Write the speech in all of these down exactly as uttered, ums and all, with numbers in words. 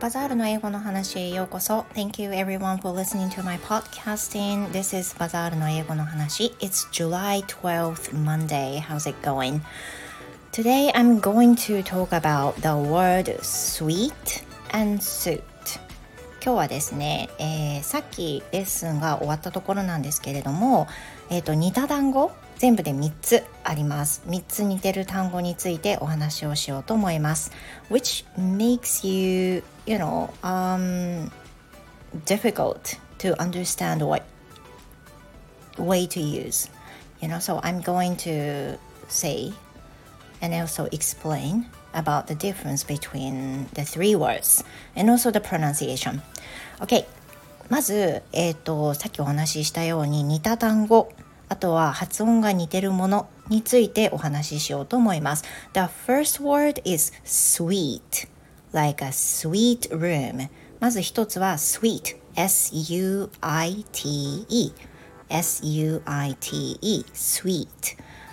Bazaar の英語の話へようこそ。 Thank you everyone for listening to my podcasting. This is Bazaar の英語の話。 It's July twelfth, Monday. How's it going? Today I'm going to talk about the word sweet and suit. 今日はですね、えー、さっきレッスンが終わったところなんですけれども、えーと、似た単語全部でみっつあります。みっつ似てる単語についてお話をしようと思います。Which makes you, you know,、um, difficult to understand what way to use. You know, so I'm going to say and also explain about the difference between the three words and also the pronunciation. Okay, まず、えーと、さっきお話ししたように似た単語。あとは発音が似てるものについてお話ししようと思います。The first word is sweet, like a sweet room. まず一つは sweet, S-U-I-T-E, S-U-I-T-E, sweet.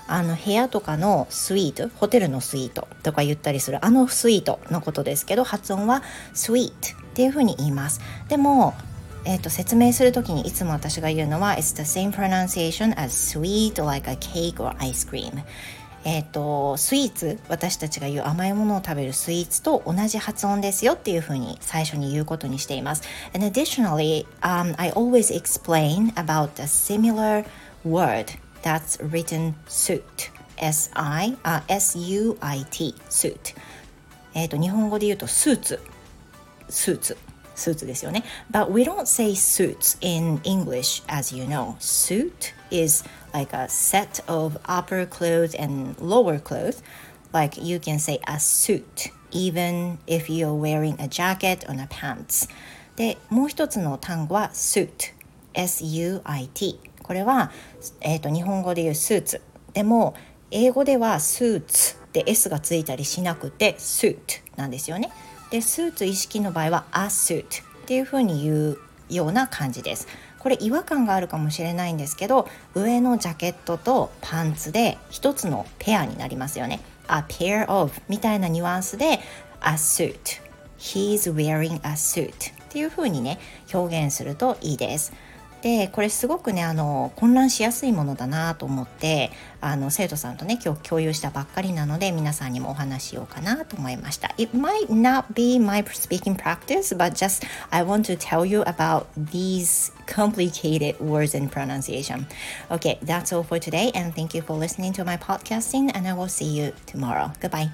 あの部屋とかのスイート、ホテルのスイートとか言ったりするあのスイートのことですけど、発音は sweet っていうふうに言います。でもえー、と説明するときにいつも私が言うのは It's the same pronunciation as sweet, like a cake or ice cream、えー、とスイーツ、私たちが言う甘いものを食べるスイーツと同じ発音ですよっていうふうに最初に言うことにしています。 And additionally、um, I always explain about a similar word that's written suit, S-I, uh, S-U-I-T, suit、えー、と日本語で言うとスーツスーツスーツですよね。 But we don't say suits in English, as you know. Suit is like a set of upper clothes and lower clothes. Like you can say a suit, even if you're wearing a jacket or a pants. で、もう一つの単語は suit, S-U-I-T。これは、えーと、日本語で言うスーツ。でも、英語ではスーツって S がついたりしなくて suit なんですよね。でスーツ意識の場合は a suit っていう風に言うような感じです。これ違和感があるかもしれないんですけど、上のジャケットとパンツで一つのペアになりますよね。 a pair of みたいなニュアンスで a suit, he's wearing a suit っていう風にね表現するといいです。でこれすごくねあの混乱しやすいものだなと思って、あの生徒さんとね今日共有したばっかりなので皆さんにもお話しようかなと思いました。 It might not be my speaking practice, but just I want to tell you about these complicated words and pronunciation. Okay, that's all for today, and thank you for listening to my podcasting, and I will see you tomorrow. Goodbye.